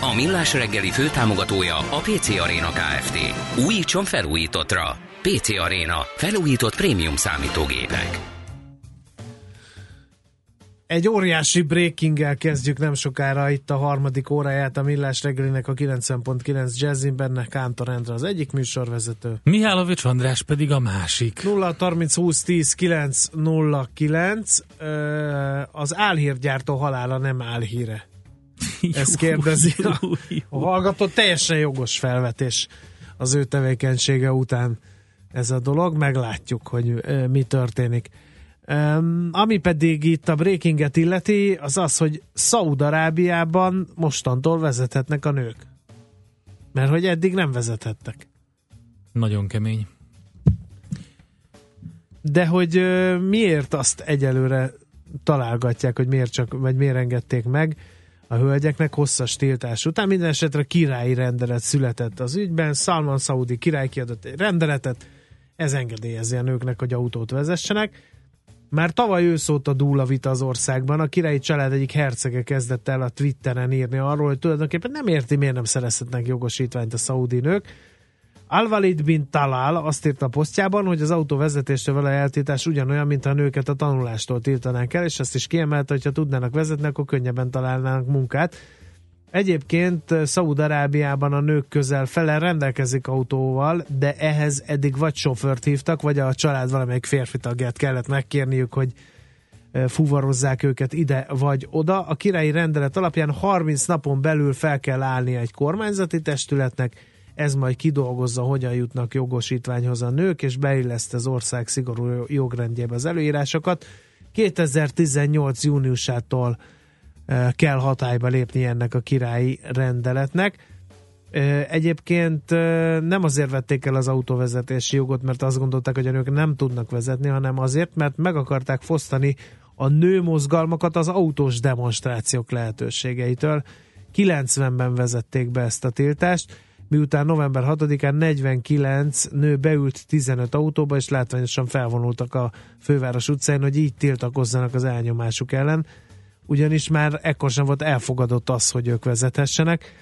A Millás reggeli főtámogatója a PC aréna Kft. Újítson felújítottra. PC aréna felújított prémium számítógépek. Egy óriási breakinggel kezdjük nem sokára itt a harmadik óráját a Millás reggelinek a 90.9 Jazzin, benne Kántor Endre az egyik műsorvezető. Vöcs András pedig a másik. 0-30-20-10-9-09. Az álhírgyártó halála nem álhíre. Ezt kérdezi a hallgató. Teljesen jogos felvetés az ő tevékenysége után ez a dolog. Meglátjuk, hogy mi történik. Ami pedig itt a breakinget illeti, az, hogy Szaúd-Arábiában mostantól vezethetnek a nők. Mert hogy eddig nem vezethettek. Nagyon kemény. De hogy miért azt egyelőre találgatják, hogy miért engedték meg a hölgyeknek hosszas tiltás után. Minden esetre királyi rendelet született az ügyben. Salman szaúdi király kiadott egy rendeletet, ez engedélyezi a nőknek, hogy autót vezessenek. Már tavaly ősz óta dúl a vita az országban, a királyi család egyik hercege kezdett el a Twitteren írni arról, hogy tulajdonképpen nem érti, miért nem szerezhetnek jogosítványt a szaúdi nők. Al-Walid bin Talal azt írta a posztjában, hogy az autóvezetéstől való eltiltás ugyanolyan, mint a nőket a tanulástól tiltanánk el, és azt is kiemelte, hogy ha tudnának vezetni, akkor könnyebben találnának munkát. Egyébként Szaúd-Arábiában a nők közel fele rendelkezik autóval, de ehhez eddig vagy sofőrt hívtak, vagy a család valamelyik férfi tagját kellett megkérniük, hogy fuvarozzák őket ide vagy oda. A királyi rendelet alapján 30 napon belül fel kell állnia egy kormányzati testületnek, ez majd kidolgozza, hogyan jutnak jogosítványhoz a nők, és beilleszt az ország szigorú jogrendjébe az előírásokat. 2018. júniusától kell hatályba lépni ennek a királyi rendeletnek. Egyébként nem azért vették el az autóvezetési jogot, mert azt gondolták, hogy a nők nem tudnak vezetni, hanem azért, mert meg akarták fosztani a nőmozgalmakat az autós demonstrációk lehetőségeitől. 90-ben vezették be ezt a tiltást, miután november 6-án 49 nő beült 15 autóba, és látványosan felvonultak a főváros utcáin, hogy így tiltakozzanak az elnyomásuk ellen. Ugyanis már ekkor sem volt elfogadott az, hogy ők vezethessenek,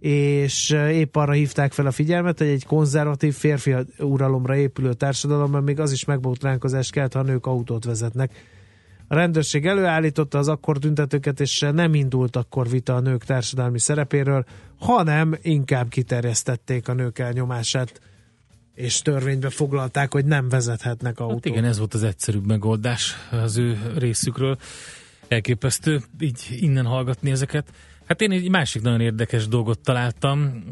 és épp arra hívták fel a figyelmet, hogy egy konzervatív férfi uralomra épülő társadalomban még az is megbotránkozást kelt, ha a nők autót vezetnek. A rendőrség előállította az akkor tüntetőket, és nem indult akkor vita a nők társadalmi szerepéről, hanem inkább kiterjesztették a nők elnyomását, és törvénybe foglalták, hogy nem vezethetnek autót. Hát igen, ez volt az egyszerűbb megoldás az ő részükről. Elképesztő így innen hallgatni ezeket. Hát én egy másik nagyon érdekes dolgot találtam.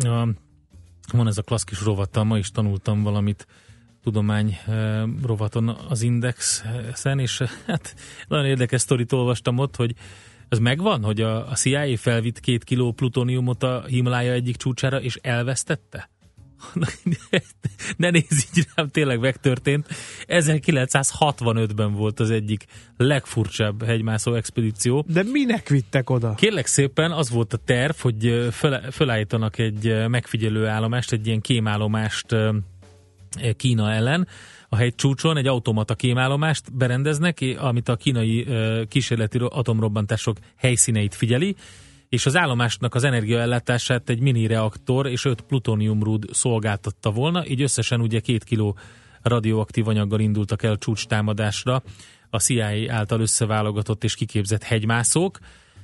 Van ez a klasszikus rovatam, ma is tanultam valamit tudomány rovaton az Indexen, és hát nagyon érdekes sztorit olvastam ott, hogy ez megvan, hogy a CIA felvitt 2 kiló plutóniumot a Himalája egyik csúcsára, és elvesztette? Ne nézz így rám, tényleg megtörtént. 1965-ben volt az egyik legfurcsább hegymászó expedíció. De minek vittek oda? Kérlek szépen, az volt a terv, hogy felállítanak egy megfigyelő állomást, egy ilyen kémállomást Kína ellen. A hegycsúcson egy automata kémállomást berendeznek, amit a kínai kísérleti atomrobbantások helyszíneit figyeli, és az állomásnak az energiaellátását egy mini reaktor és 5 plutóniumrúd szolgáltatta volna, így összesen ugye 2 kiló radioaktív anyaggal indultak el csúcstámadásra a CIA által összeválogatott és kiképzett hegymászók.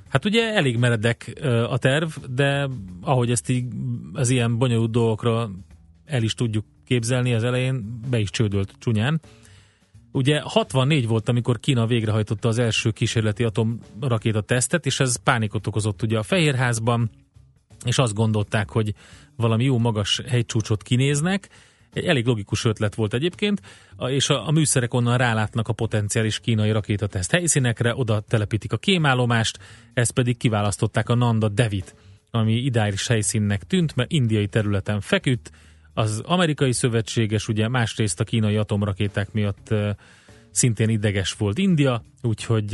Hát ugye elég meredek a terv, de ahogy ezt így az ilyen bonyolult dolgokra el is tudjuk képzelni, az elején be is csődölt csúnyán. Ugye 64 volt, amikor Kína végrehajtotta az első kísérleti atomrakéta tesztet, és ez pánikot okozott ugye a Fehérházban, és azt gondolták, hogy valami jó magas hegycsúcsot kinéznek. Egy elég logikus ötlet volt egyébként, és a műszerek onnan rálátnak a potenciális kínai rakétateszt helyszínekre, oda telepítik a kémállomást, ezt pedig kiválasztották a Nanda Devit, ami ideális helyszínnek tűnt, mert indiai területen feküdt, Az amerikai szövetséges, ugye másrészt a kínai atomrakéták miatt szintén ideges volt India, úgyhogy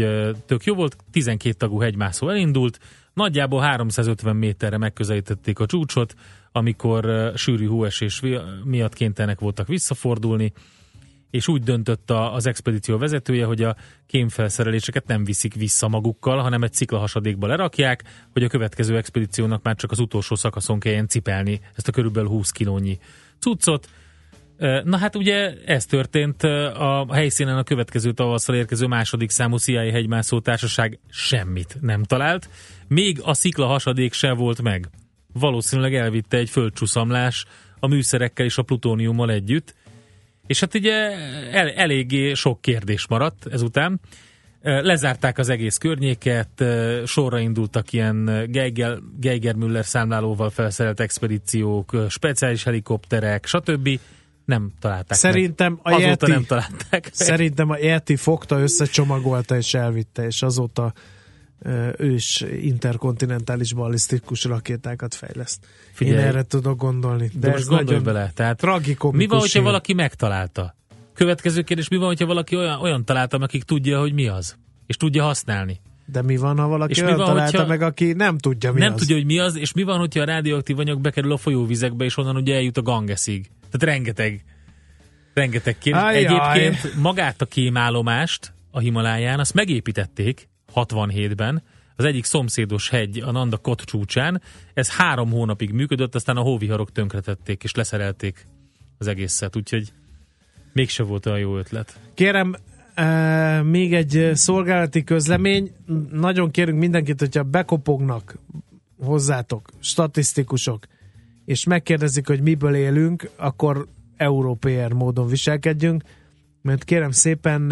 tök jó volt, 12 tagú hegymászó elindult, nagyjából 350 méterre megközelítették a csúcsot, amikor sűrű hóesés miatt kénytelenek voltak visszafordulni, és úgy döntött az expedíció vezetője, hogy a kémfelszereléseket nem viszik vissza magukkal, hanem egy sziklahasadékba lerakják, hogy a következő expedíciónak már csak az utolsó szakaszon kelljen cipelni ezt a körülbelül 20 kilónyi cuccot. Na hát ugye ez történt, a helyszínen a következő tavasszal érkező második számú CIA hegymászó társaság semmit nem talált, még a sziklahasadék se volt meg. Valószínűleg elvitte egy földcsuszamlás a műszerekkel és a plutóniummal együtt, és hát ugye eléggé sok kérdés maradt ezután. Lezárták az egész környéket, sorra indultak ilyen Geiger Müller számlálóval felszerelt expedíciók, speciális helikopterek, stb. Nem találták meg. Azóta nem találták meg. Szerintem a Yeti fogta, összecsomagolta és elvitte, és azóta ő is interkontinentális ballisztikus rakétákat fejleszt. Figyelj, én erre tudok gondolni. De most gondolj bele. Tehát mi van, hogyha valaki megtalálta? Következő kérdés, mi van, hogyha valaki olyan találta, akik tudja, hogy mi az, és tudja használni? De mi van, ha valaki olyan találta meg, aki nem tudja, mi az? Nem tudja, hogy mi az, és mi van, hogyha a rádióaktív anyag bekerül a folyóvizekbe, és onnan ugye eljut a Gangesig. Tehát rengeteg kérdés. Egyébként magát a kémállomást a Himaláján, azt megépítették 67-ben, az egyik szomszédos hegy, a Nanda Kot csúcsán, ez 3 hónapig működött, aztán a hóviharok tönkretették, és leszerelték az egészet, úgyhogy mégse volt olyan jó ötlet. Kérem, még egy szolgálati közlemény, nagyon kérünk mindenkit, hogyha bekopognak hozzátok statisztikusok, és megkérdezik, hogy miből élünk, akkor európai módon viselkedjünk, mert kérem szépen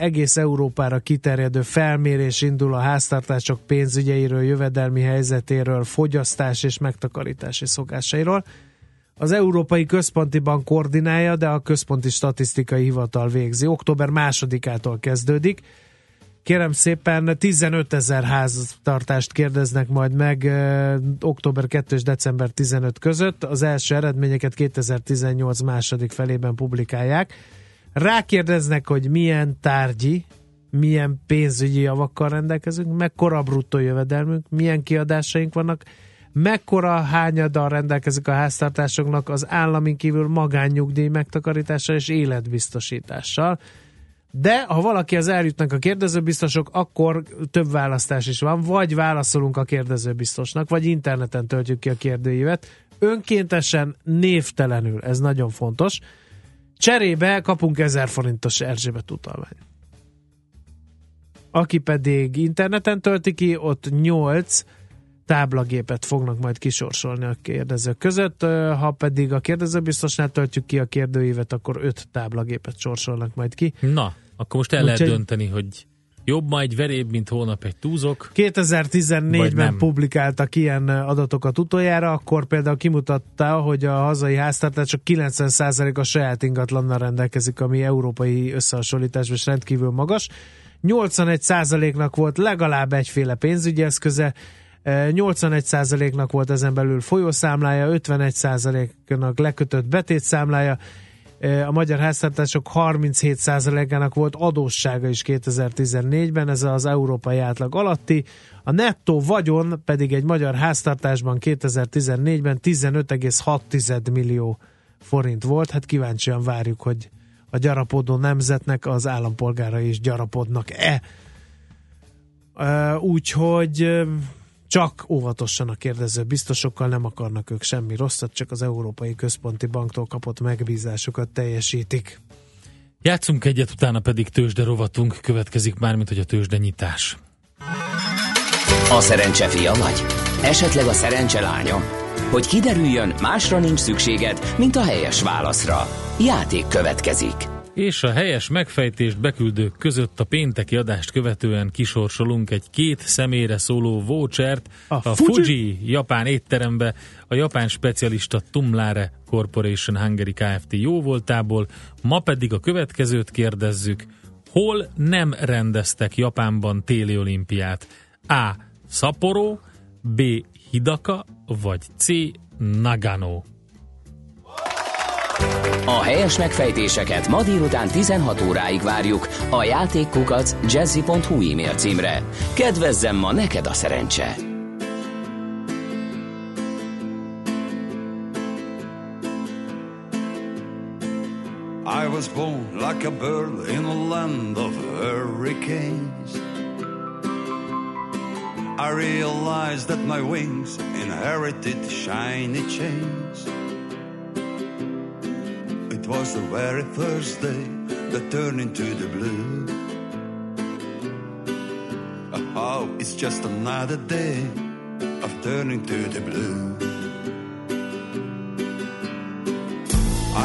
egész Európára kiterjedő felmérés indul a háztartások pénzügyeiről, jövedelmi helyzetéről, fogyasztás és megtakarítási szokásairól. Az Európai Központi Bank koordinálja, de a Központi Statisztikai Hivatal végzi. Október 2-ától kezdődik. Kérem szépen 15 000 háztartást kérdeznek majd meg október 2 és december 15 között. Az első eredményeket 2018 második felében publikálják. Rákérdeznek, hogy milyen tárgyi, milyen pénzügyi javakkal rendelkezünk, mekkora bruttó jövedelmünk, milyen kiadásaink vannak, mekkora hányaddal rendelkezik a háztartásoknak az államin kívül magánnyugdíj megtakarítással és életbiztosítással. De ha valakihez eljutnak a kérdezőbiztosok, akkor több választás is van, vagy válaszolunk a kérdezőbiztosnak, vagy interneten töltjük ki a kérdőívet. Önkéntesen, névtelenül, ez nagyon fontos. Cserébe kapunk 1000 forintos Erzsébet utalványt. Aki pedig interneten tölti ki, ott 8 táblagépet fognak majd kisorsolni a kérdezők között, ha pedig a kérdezőbiztosnál töltjük ki a kérdőívet, akkor 5 táblagépet sorsolnak majd ki. Na, akkor most el lehet dönteni, hogy jobb ma egy veréb, mint holnap egy túzok. 2014-ben publikáltak ilyen adatokat utoljára, akkor például kimutatta, hogy a hazai háztartások 90%-a saját ingatlannal rendelkezik, ami európai összehasonlításban is rendkívül magas. 81%-nak volt legalább egyféle pénzügyi eszköze, 81%-nak volt ezen belül folyószámlája, 51%-nak lekötött betétszámlája, a magyar háztartások 37%-ának volt adóssága is 2014-ben, ez az európai átlag alatti. A nettó vagyon pedig egy magyar háztartásban 2014-ben 15,6 millió forint volt. Hát kíváncsian várjuk, hogy a gyarapodó nemzetnek az állampolgárai is gyarapodnak-e. Úgyhogy... Csak óvatosan a kérdező biztosokkal, nem akarnak ők semmi rosszat, csak az Európai Központi Banktól kapott megbízásokat teljesítik. Játszunk egyet, utána pedig tőzsde rovatunk következik, mármint hogy a tőzsde nyitás. A szerencse fia vagy? Esetleg a szerencse lánya? Hogy kiderüljön, másra nincs szükséged, mint a helyes válaszra. Játék következik. És a helyes megfejtést beküldők között a pénteki adást követően kisorsolunk egy 2 személyre szóló vouchert a Fuji japán étterembe, a japán specialista Tumlare Corporation Hungary Kft. Jóvoltából. Ma pedig a következőt kérdezzük. Hol nem rendeztek Japánban téli olimpiát? A. Sapporo, B. Hidaka, vagy C. Nagano. A helyes megfejtéseket ma délután 16 óráig várjuk a játékkukac@jazzy.hu e-mail címre. Kedvezzem ma neked a szerencse! I was born like a bird in a land of hurricanes. I realized that my wings inherited shiny chains. It was the very first day that turned into the blue. Oh, it's just another day of turning to the blue.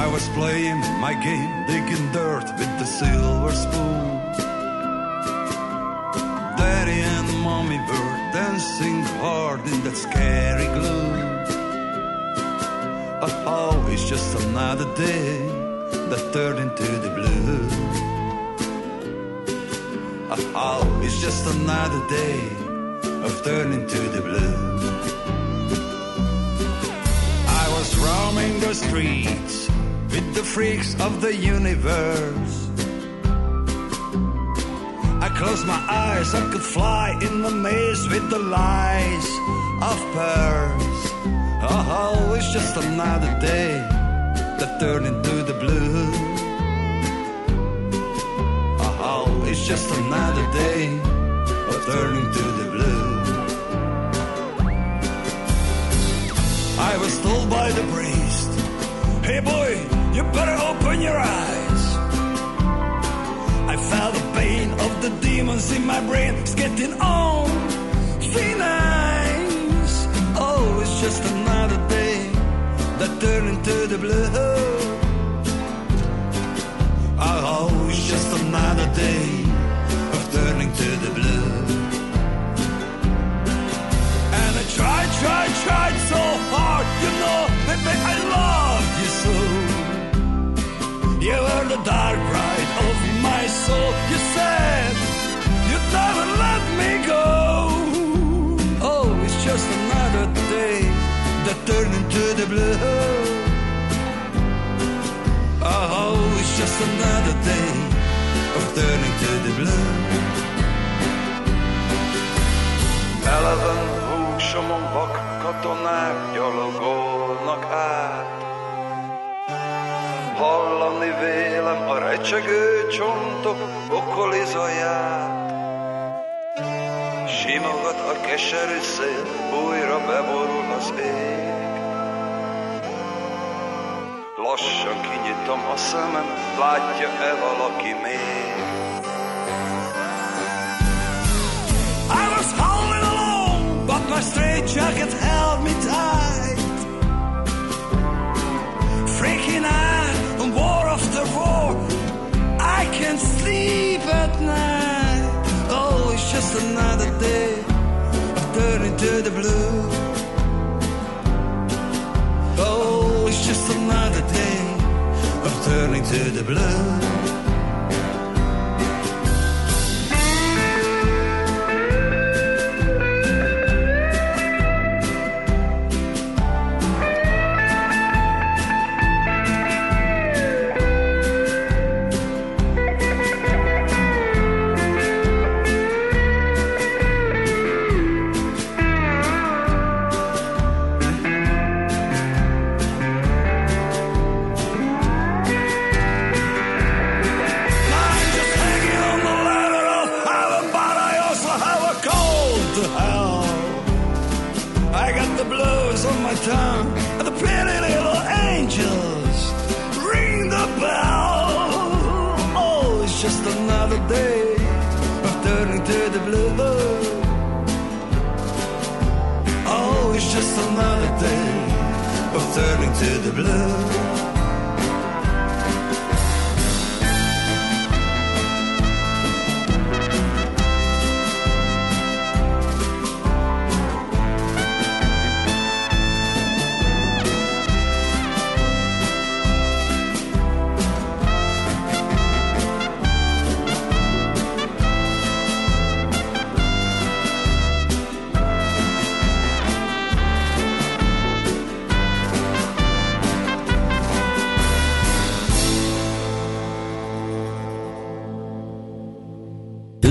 I was playing my game, digging dirt with the silver spoon. Daddy and Mommy were dancing hard in that scary gloom. Oh, it's just another day that turned into the blue. Oh, it's just another day of turning to the blue. I was roaming the streets with the freaks of the universe. I closed my eyes, I could fly in the maze with the lies of pearls. Oh, it's just another day that turned into the blue. Oh, it's just another day of turning to the blue. I was told by the priest, hey boy, you better open your eyes. I felt the pain of the demons in my brain. It's getting on thin ice. Oh, it's just another day that turned into the blue. Oh, it's just another day of turning to the blue. And I tried so hard, you know, baby, I loved you so. You were the dark ride of my soul. You said you'd never let me go. Oh, it's just another day that turned into the blue. Oh, it's just another day of turning to the blue. Eleven húsomon vak katonák gyalogolnak át. Hallani vélem a recsegő csontok bokoli zaját. Simogat a keserű szél, újra beborul az ég. Lassan kinyitom a szemem, látja-e valaki még? I was howling alone, but my straitjacket held me tight. Freaking out. After war, I can't sleep at night. Oh, it's just another day of turning to the blue. Oh, it's just another day of turning to the blue.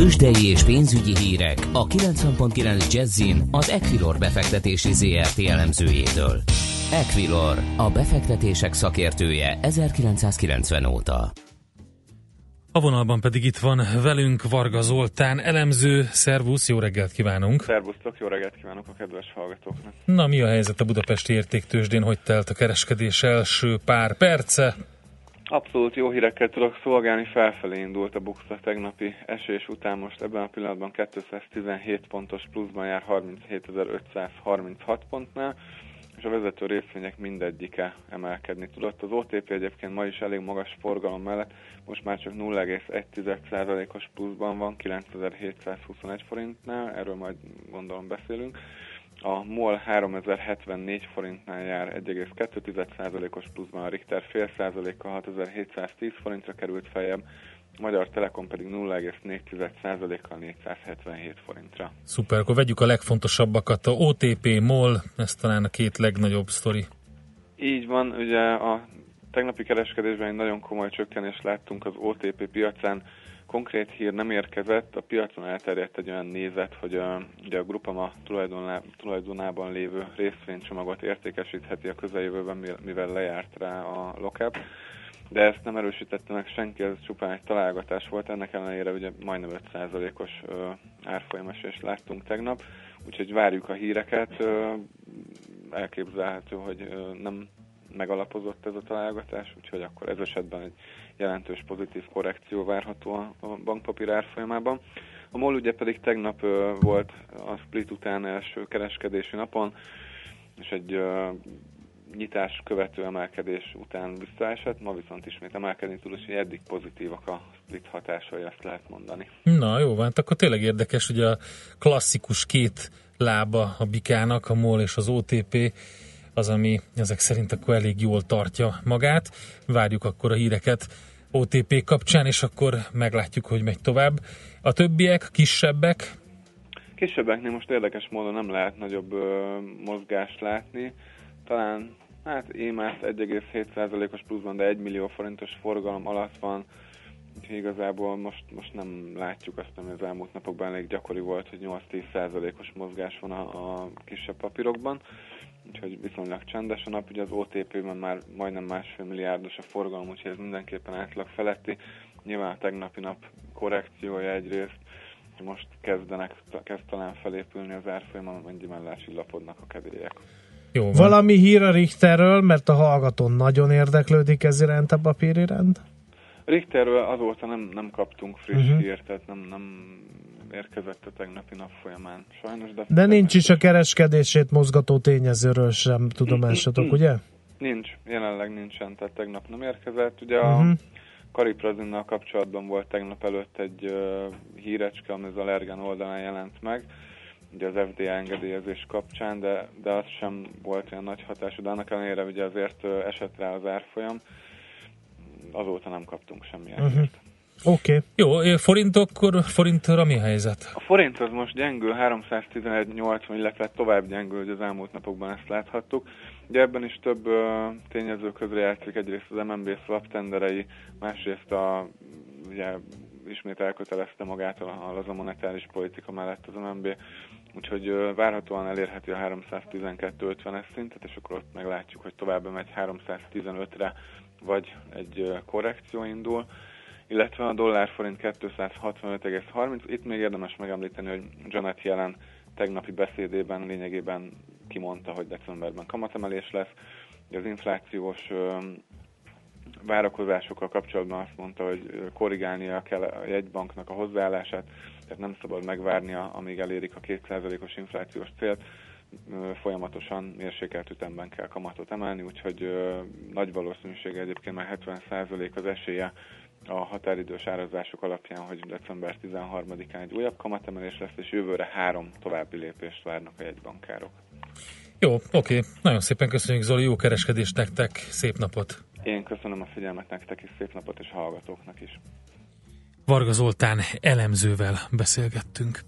Tőzsdei és pénzügyi hírek a 90.9 Jazzin az Equilor befektetési ZRT elemzőjétől. Equilor, a befektetések szakértője 1990 óta. A vonalban pedig itt van velünk Varga Zoltán elemző. Szervusz, jó reggelt kívánunk! Szervusztok, jó reggelt kívánok a kedves hallgatóknak! Na, mi a helyzet a budapesti értéktőzsdén? Hogy telt a kereskedés első pár perce? Abszolút jó hírekkel tudok szolgálni, felfelé indult a BUX a tegnapi esés után, most ebben a pillanatban 217 pontos pluszban jár 37.536 pontnál, és a vezető részvények mindegyike emelkedni tudott. Az OTP egyébként ma is elég magas forgalom mellett, most már csak 0,1%-os pluszban van, 9.721 forintnál, erről majd gondolom beszélünk. A MOL 3074 forintnál jár 1,2%-os pluszban, a Richter fél százalékkal 6710 forintra került feljebb, Magyar Telekom pedig 0,4%-kal 477 forintra. Szuper, akkor vegyük a legfontosabbakat, a OTP, MOL, ez talán a két legnagyobb sztori. Így van, ugye a tegnapi kereskedésben egy nagyon komoly csökkenést láttunk az OTP piacán. Konkrét hír nem érkezett, a piacon elterjedt egy olyan nézet, hogy ugye a Grupama tulajdonában lévő részvénycsomagot értékesítheti a közeljövőben, mivel lejárt rá a lock-up, de ezt nem erősítette meg senki, ez csupán egy találgatás volt, ennek ellenére ugye majdnem 5%-os árfolyamesést láttunk tegnap, úgyhogy várjuk a híreket, elképzelhető, hogy nem megalapozott ez a találgatás, úgyhogy akkor ez esetben egy jelentős pozitív korrekció várható a bankpapír árfolyamában. A MOL ugye pedig tegnap volt a split után első kereskedési napon, és egy nyitás követő emelkedés után visszaesett, ma viszont ismét emelkedni tud, és eddig pozitívak a split hatásai, azt lehet mondani. Na jó, hát akkor tényleg érdekes, hogy a klasszikus két lába a bikának, a MOL és az OTP, az, ami ezek szerint akkor elég jól tartja magát. Várjuk akkor a híreket OTP kapcsán, és akkor meglátjuk, hogy megy tovább. A többiek, kisebbek? Kisebbeknél most érdekes módon nem lehet nagyobb mozgást látni. Talán, émász 1,7%-os pluszban, de 1 millió forintos forgalom alatt van. Úgyhogy igazából most nem látjuk azt, ami az elmúlt napokban elég gyakori volt, hogy 8-10%-os mozgás van a kisebb papírokban. Úgyhogy viszonylag csendes a nap, ugye az OTP-ben már majdnem 1,5 milliárdos a forgalom, úgyhogy ez mindenképpen átlag feletti. Nyilván a tegnapi nap korrekciója egyrészt, most kezd talán felépülni az árfolyamon, mennyivel lapodnak a kedélyek. Jó, valami hír a Richterről, mert a hallgató nagyon érdeklődik ez iránt, a papír iránt? Richterről azóta nem kaptunk friss hírt, tehát nem érkezett a tegnapi nap folyamán, sajnos. De nincs is a kereskedését mozgató tényezőről sem tudomásatok, ugye? Nincs, jelenleg nincsen, tehát tegnap nem érkezett. Ugye a Kariprazin-nal kapcsolatban volt tegnap előtt egy hírecske, ami az Allergan oldalán jelent meg, ugye az FDA engedélyezés kapcsán, de az sem volt olyan nagy hatású, de annak ellenére ugye azért esett rá az árfolyam, azóta nem kaptunk semmilyen hírt. Oké. Okay. Jó, forintra mi helyzet? A forint az most gyengül, 311,80, illetve tovább gyengül, hogy az elmúlt napokban ezt láthattuk. Ugye ebben is több tényező közre játszik, egyrészt az MNB swap tenderei, másrészt ismét elkötelezte magát a laza monetáris politika mellett az MNB, úgyhogy várhatóan elérheti a 312,50-es szintet, és akkor ott meglátjuk, hogy tovább megy 315-re, vagy egy korrekció indul, illetve a dollárforint 265,30. Itt még érdemes megemlíteni, hogy Janet Yellen tegnapi beszédében lényegében kimondta, hogy decemberben kamatemelés lesz. Az inflációs várakozásokkal kapcsolatban azt mondta, hogy korrigálnia kell a jegybanknak a hozzáállását, tehát nem szabad megvárnia, amíg elérik a 2%-os inflációs célt. Folyamatosan mérsékelt ütemben kell kamatot emelni, úgyhogy nagy valószínűsége egyébként már 70% az esélye a határidős árazások alapján, hogy december 13-án egy újabb kamatemelés lesz, és jövőre 3 további lépést várnak a jegybankárok. Jó, oké. Nagyon szépen köszönjük, Zoli, jó kereskedést nektek, szép napot! Én köszönöm a figyelmet nektek is, szép napot, és hallgatóknak is! Varga Zoltán elemzővel beszélgettünk.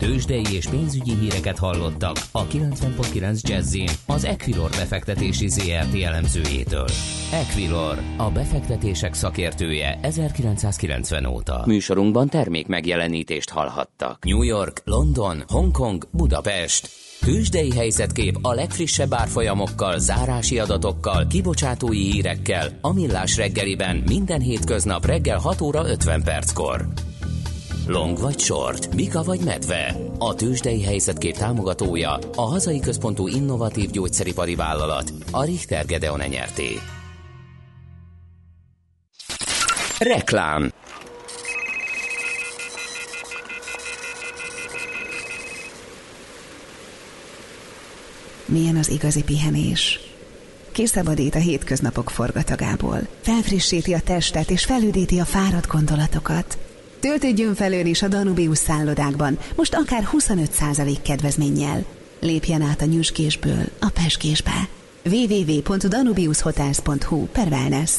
Tőzsdei és pénzügyi híreket hallottak a 90.9 Jazzyn az Equilor befektetési ZRT elemzőjétől. Equilor, a befektetések szakértője 1990 óta. Műsorunkban termék megjelenítést hallhattak. New York, London, Hongkong, Budapest. Tőzsdei helyzetkép a legfrissebb árfolyamokkal, zárási adatokkal, kibocsátói hírekkel a Millás reggeliben minden hétköznap reggel 6 óra 50 perckor. Long vagy short, bika vagy medve. A tőzsdei helyzetkép támogatója a hazai központú innovatív gyógyszeripari vállalat, a Richter Gedeon nyerté. Reklám. Milyen az igazi pihenés? Kiszabadít a hétköznapok forgatagából, felfrissíti a testet és felüdíti a fáradt gondolatokat. Töltődjön fel ön is a Danubius szállodákban, most akár 25% kedvezménnyel. Lépjen át a nyüskésből a peskésbe. www.danubiushotels.hu/wellness.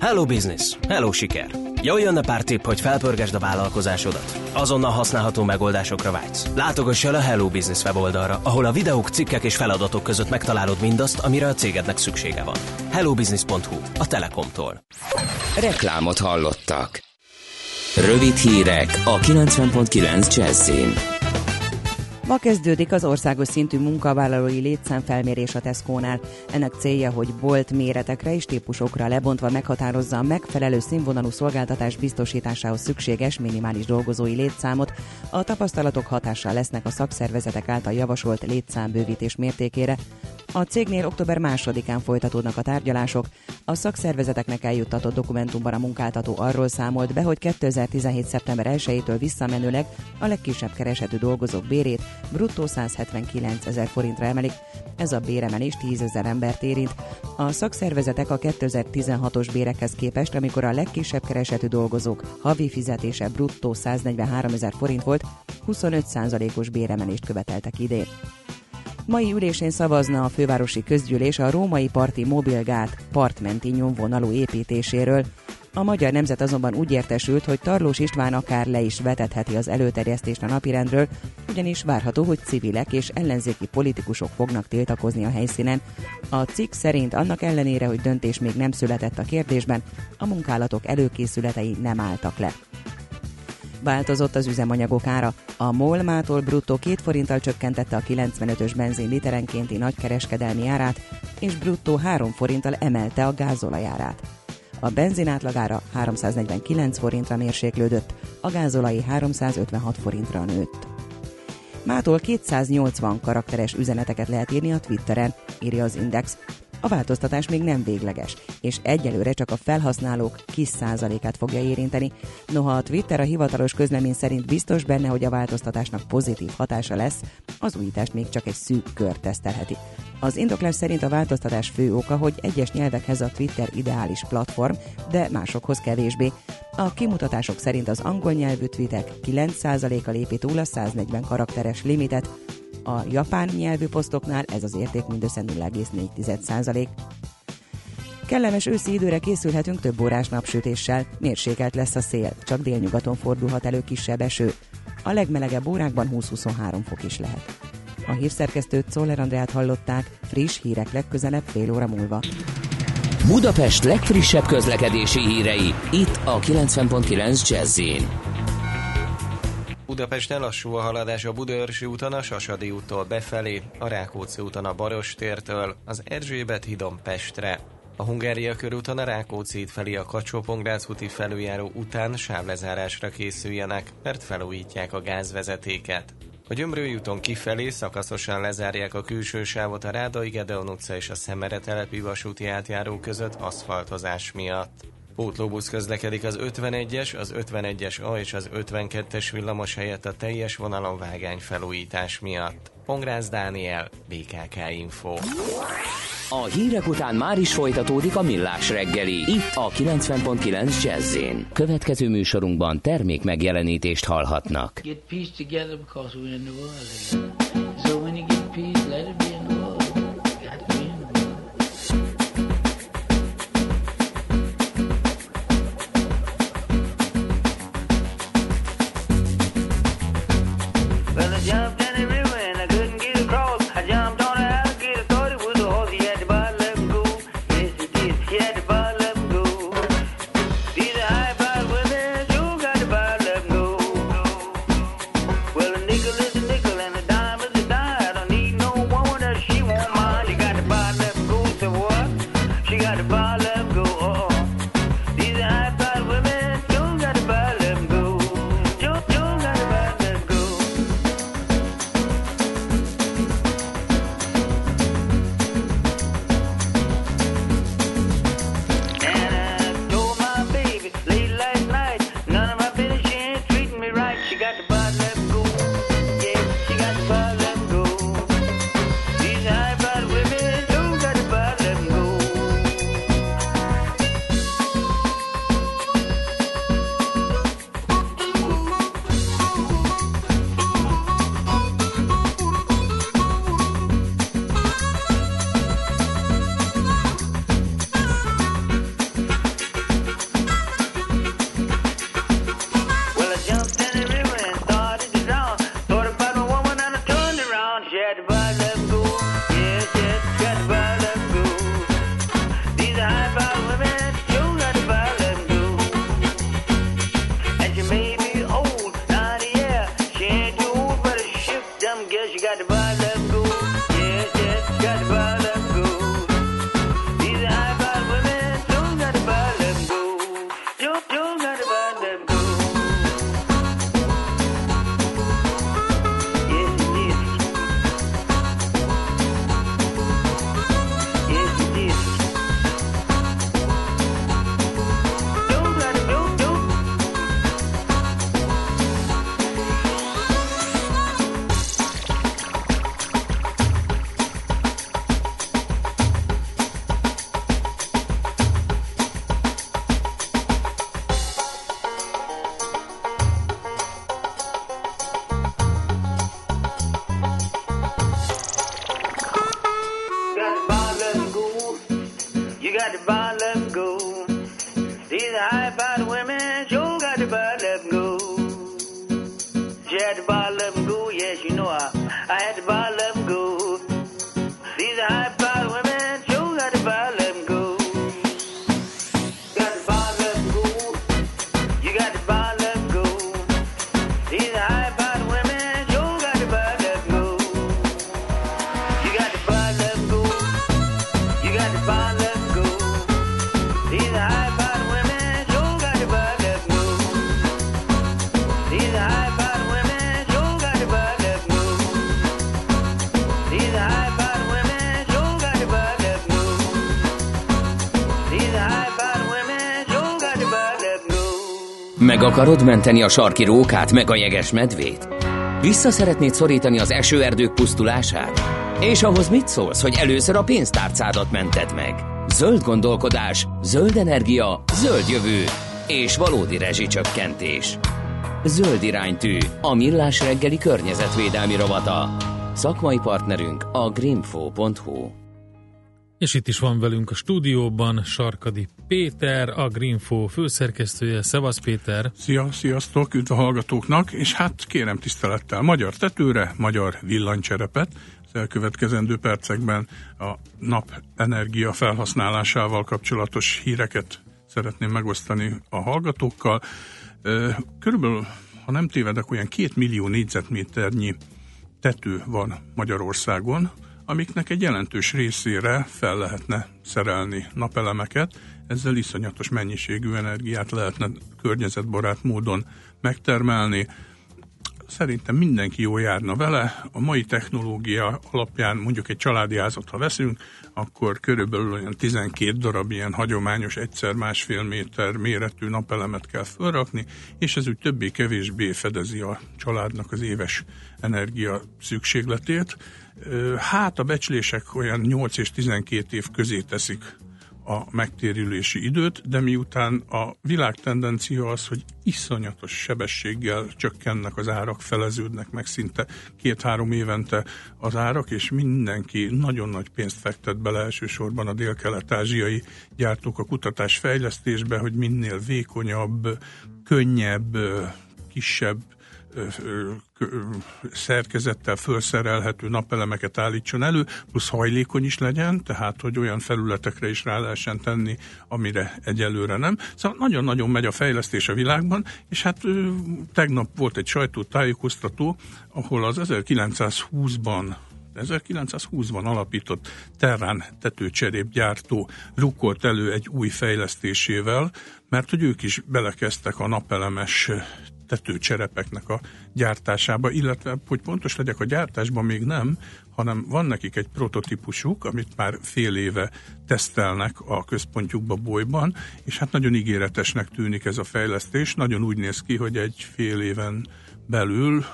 Hello Business! Hello Siker! Jól jönne pár tipp, hogy felpörgesd a vállalkozásodat. Azonnal használható megoldásokra vágysz. Látogass el a Hello Business weboldalra, ahol a videók, cikkek és feladatok között megtalálod mindazt, amire a cégednek szüksége van. HelloBusiness.hu a Telekomtól. Reklámot hallottak. Rövid hírek a 90.9 Jazzyn. Ma kezdődik az országos szintű munkavállalói létszámfelmérés a Tesco-nál. Ennek célja, hogy bolt méretekre és típusokra lebontva meghatározza a megfelelő színvonalú szolgáltatás biztosításához szükséges minimális dolgozói létszámot. A tapasztalatok hatással lesznek a szakszervezetek által javasolt létszámbővítés mértékére. A cégnél október 2-án folytatódnak a tárgyalások. A szakszervezeteknek eljuttatott dokumentumban a munkáltató arról számolt be, hogy 2017. szeptember 1-től visszamenőleg a legkisebb keresetű dolgozók bérét bruttó 179 000 forintra emelik. Ez a béremelés 10 000 embert érint. A szakszervezetek a 2016-os bérekhez képest, amikor a legkisebb keresetű dolgozók havi fizetése bruttó 143 000 forint volt, 25%-os béremelést követeltek idén. Mai ülésén szavazna a fővárosi közgyűlés a római parti mobilgát partmenti nyomvonalú építéséről. A Magyar Nemzet azonban úgy értesült, hogy Tarlós István akár le is vetetheti az előterjesztést a napirendről, ugyanis várható, hogy civilek és ellenzéki politikusok fognak tiltakozni a helyszínen. A cikk szerint annak ellenére, hogy döntés még nem született a kérdésben, a munkálatok előkészületei nem álltak le. Változott az üzemanyagok ára. A MOL mától bruttó 2 forinttal csökkentette a 95-ös benzin literenkénti nagykereskedelmi árát, és bruttó 3 forinttal emelte a gázolaj árát. A benzin átlagára 349 forintra mérséklődött, a gázolai 356 forintra nőtt. Mától 280 karakteres üzeneteket lehet írni a Twitteren, írja az Index. A változtatás még nem végleges, és egyelőre csak a felhasználók kis százalékát fogja érinteni. Noha a Twitter a hivatalos közlemény szerint biztos benne, hogy a változtatásnak pozitív hatása lesz, az újítást még csak egy szűk kör tesztelheti. Az indoklás szerint a változtatás fő oka, hogy egyes nyelvekhez a Twitter ideális platform, de másokhoz kevésbé. A kimutatások szerint az angol nyelvű tweetek 9%-a lépi túl a 140 karakteres limitet, a japán nyelvű posztoknál ez az érték mindössze 0,4%. Kellemes őszi időre készülhetünk több órás napsütéssel, mérsékelt lesz a szél, csak délnyugaton fordulhat elő kisebb eső. A legmelegebb órákban 20-23 fok is lehet. A hírszerkesztőt, Szoller Andrát hallották, friss hírek legközelebb fél óra múlva. Budapest legfrissebb közlekedési hírei, itt a 90.9 Jazz-en. Budapesten lassú a haladás a Budaörsi úton a Sasadi úttól befelé, a Rákóczi úton a Barostértől, az Erzsébet hídon Pestre. A Hungária körúton a Rákóczi híd felé a Kacsó-Pongrác úti felüljáró után sávlezárásra készüljenek, mert felújítják a gázvezetéket. A Gyömrői úton kifelé szakaszosan lezárják a külső sávot a Rádai Gedeon utca és a Szemere-telepi vasúti átjáró között aszfaltozás miatt. Pótlóbusz közlekedik az 51-es, az 51-es A és az 52-es villamos helyett a teljes vonalon vágányfelújítás miatt. Pongrász Dániel, BKK Info. A hírek után már is folytatódik a Millás reggeli, itt a 90.9 Jazz-en. Következő műsorunkban termék megjelenítést hallhatnak. gotta buy, love, go. These high-powered women sure gotta buy, love, go. She had to buy, love, go. Yes, you know I had to buy, love, go. These high-powered women sure gotta buy, love, go. You gotta buy, love, go. You gotta buy, love, go. These high-powered women sure gotta buy, love, go. You gotta buy, love, go. You gotta buy, love, go. These high-powered women sure gotta buy, love, go. These high-powered women sure gotta buy, love, go. These high-powered women sure gotta buy, love, go. These high-powered women sure gotta buy, love, go. Meg akarod menteni a sarki rókát, meg a jeges medvét? Vissza szeretnéd szorítani az esőerdők pusztulását? És ahhoz mit szólsz, hogy először a pénztárcádat mented meg? Zöld gondolkodás, zöld energia, zöld jövő és valódi rezsicsökkentés. Zöld iránytű, a millás reggeli környezetvédelmi rovata. Szakmai partnerünk a greenfo.hu. És itt is van velünk a stúdióban Sarkadi Péter, a Greenfo főszerkesztője. Szevasz Péter! Szia, sziasztok, üdv a hallgatóknak, és hát kérem tisztelettel magyar tetőre, magyar villanycserepet. Az elkövetkezendő percekben a nap energia felhasználásával kapcsolatos híreket szeretném megosztani a hallgatókkal. Körülbelül, ha nem tévedek, olyan 2 millió négyzetméternyi tető van Magyarországon, amiknek egy jelentős részére fel lehetne szerelni napelemeket, ezzel iszonyatos mennyiségű energiát lehetne környezetbarát módon megtermelni. Szerintem mindenki jól járna vele, a mai technológia alapján mondjuk egy családi házat, ha veszünk, akkor körülbelül olyan 12 darab ilyen hagyományos 1x1,5 méter méretű napelemet kell felrakni, és ez úgy többé-kevésbé fedezi a családnak az éves energia szükségletét. Hát a becslések olyan 8 és 12 év közé teszik a megtérülési időt, de miután a világ tendencia az, hogy iszonyatos sebességgel csökkennek az árak, feleződnek meg szinte 2-3 évente az árak, és mindenki nagyon nagy pénzt fektet bele, elsősorban a délkelet-ázsiai gyártók a kutatásfejlesztésbe, hogy minél vékonyabb, könnyebb, kisebb szerkezettel felszerelhető napelemeket állítson elő, plusz hajlékony is legyen, tehát hogy olyan felületekre is rá lehessen tenni, amire egyelőre nem. Szóval nagyon-nagyon megy a fejlesztés a világban, és hát tegnap volt egy sajtótájékoztató, ahol az 1920-ban alapított Terrán tetőcserépgyártó rukolt elő egy új fejlesztésével, mert hogy ők is belekezdtek a napelemes tetőcserepeknek a gyártásába, illetve, hogy pontos legyek, a gyártásban még nem, hanem van nekik egy prototípusuk, amit már fél éve tesztelnek a központjukba Bolyban, és hát nagyon ígéretesnek tűnik ez a fejlesztés, nagyon úgy néz ki, hogy egy fél éven belül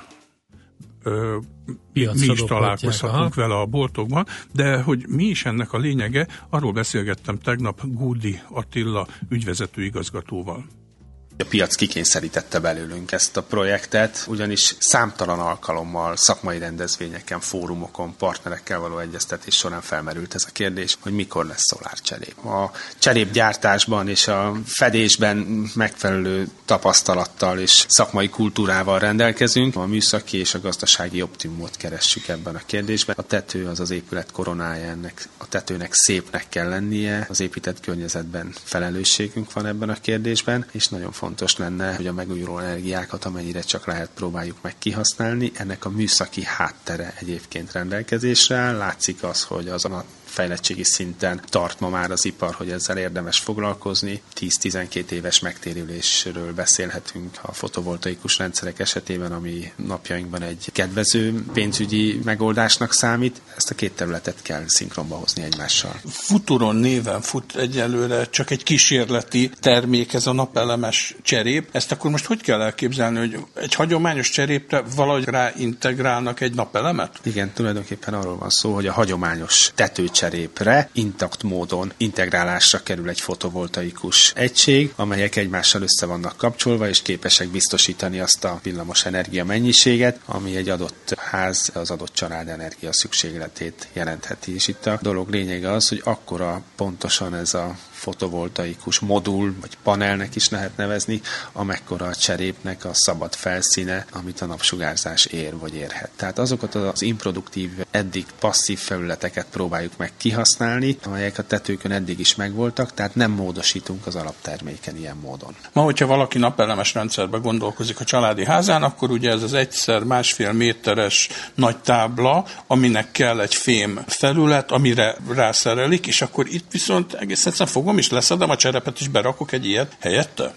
mi is találkozhatunk vele a boltokban, de hogy mi is ennek a lényege, arról beszélgettem tegnap Gódi Attila ügyvezető igazgatóval. A piac kikényszerítette belőlünk ezt a projektet, ugyanis számtalan alkalommal szakmai rendezvényeken, fórumokon, partnerekkel való egyeztetés során felmerült ez a kérdés, hogy mikor lesz szolárcserép. A cserépgyártásban és a fedésben megfelelő tapasztalattal és szakmai kultúrával rendelkezünk. A műszaki és a gazdasági optimumot keressük ebben a kérdésben. A tető az az épület koronája, ennek a tetőnek szépnek kell lennie, az épített környezetben felelősségünk van ebben a kérdésben, és nagyon fontos lenne, hogy a megújuló energiákat amennyire csak lehet próbáljuk meg kihasználni. Ennek a műszaki háttere egyébként rendelkezésre áll. Látszik az, hogy azon a fejlettségi szinten tart ma már az ipar, hogy ezzel érdemes foglalkozni. 10-12 éves megtérülésről beszélhetünk a fotovoltaikus rendszerek esetében, ami napjainkban egy kedvező pénzügyi megoldásnak számít. Ezt a két területet kell szinkronba hozni egymással. Futuron néven fut egyelőre csak egy kísérleti termék ez a napelemes cserép. Ezt akkor most hogy kell elképzelni, hogy egy hagyományos cserépre valahogy ráintegrálnak egy napelemet? Igen, tulajdonképpen arról van szó, hogy a hagyományos tetőcserépre intakt módon integrálásra kerül egy fotovoltaikus egység, amelyek egymással össze vannak kapcsolva, és képesek biztosítani azt a villamos energia mennyiséget, ami egy adott ház, az adott család energia szükségletét jelentheti. És itt a dolog lényege az, hogy akkora pontosan ez a fotovoltaikus modul, vagy panelnek is lehet nevezni, amekkora a cserépnek a szabad felszíne, amit a napsugárzás ér vagy érhet. Tehát azokat az improduktív, eddig passzív felületeket próbáljuk meg kihasználni, amelyek a tetőkön eddig is megvoltak, tehát nem módosítunk az alapterméken ilyen módon. Ma, hogyha valaki napelemes rendszerbe gondolkozik a családi házán, akkor ugye ez az 1x1,5 méteres nagy tábla, aminek kell egy fém felület, amire rászerelik, és akkor itt viszont egész egyszerűen fogom és leszedem a cserepet, és berakok egy ilyet helyette?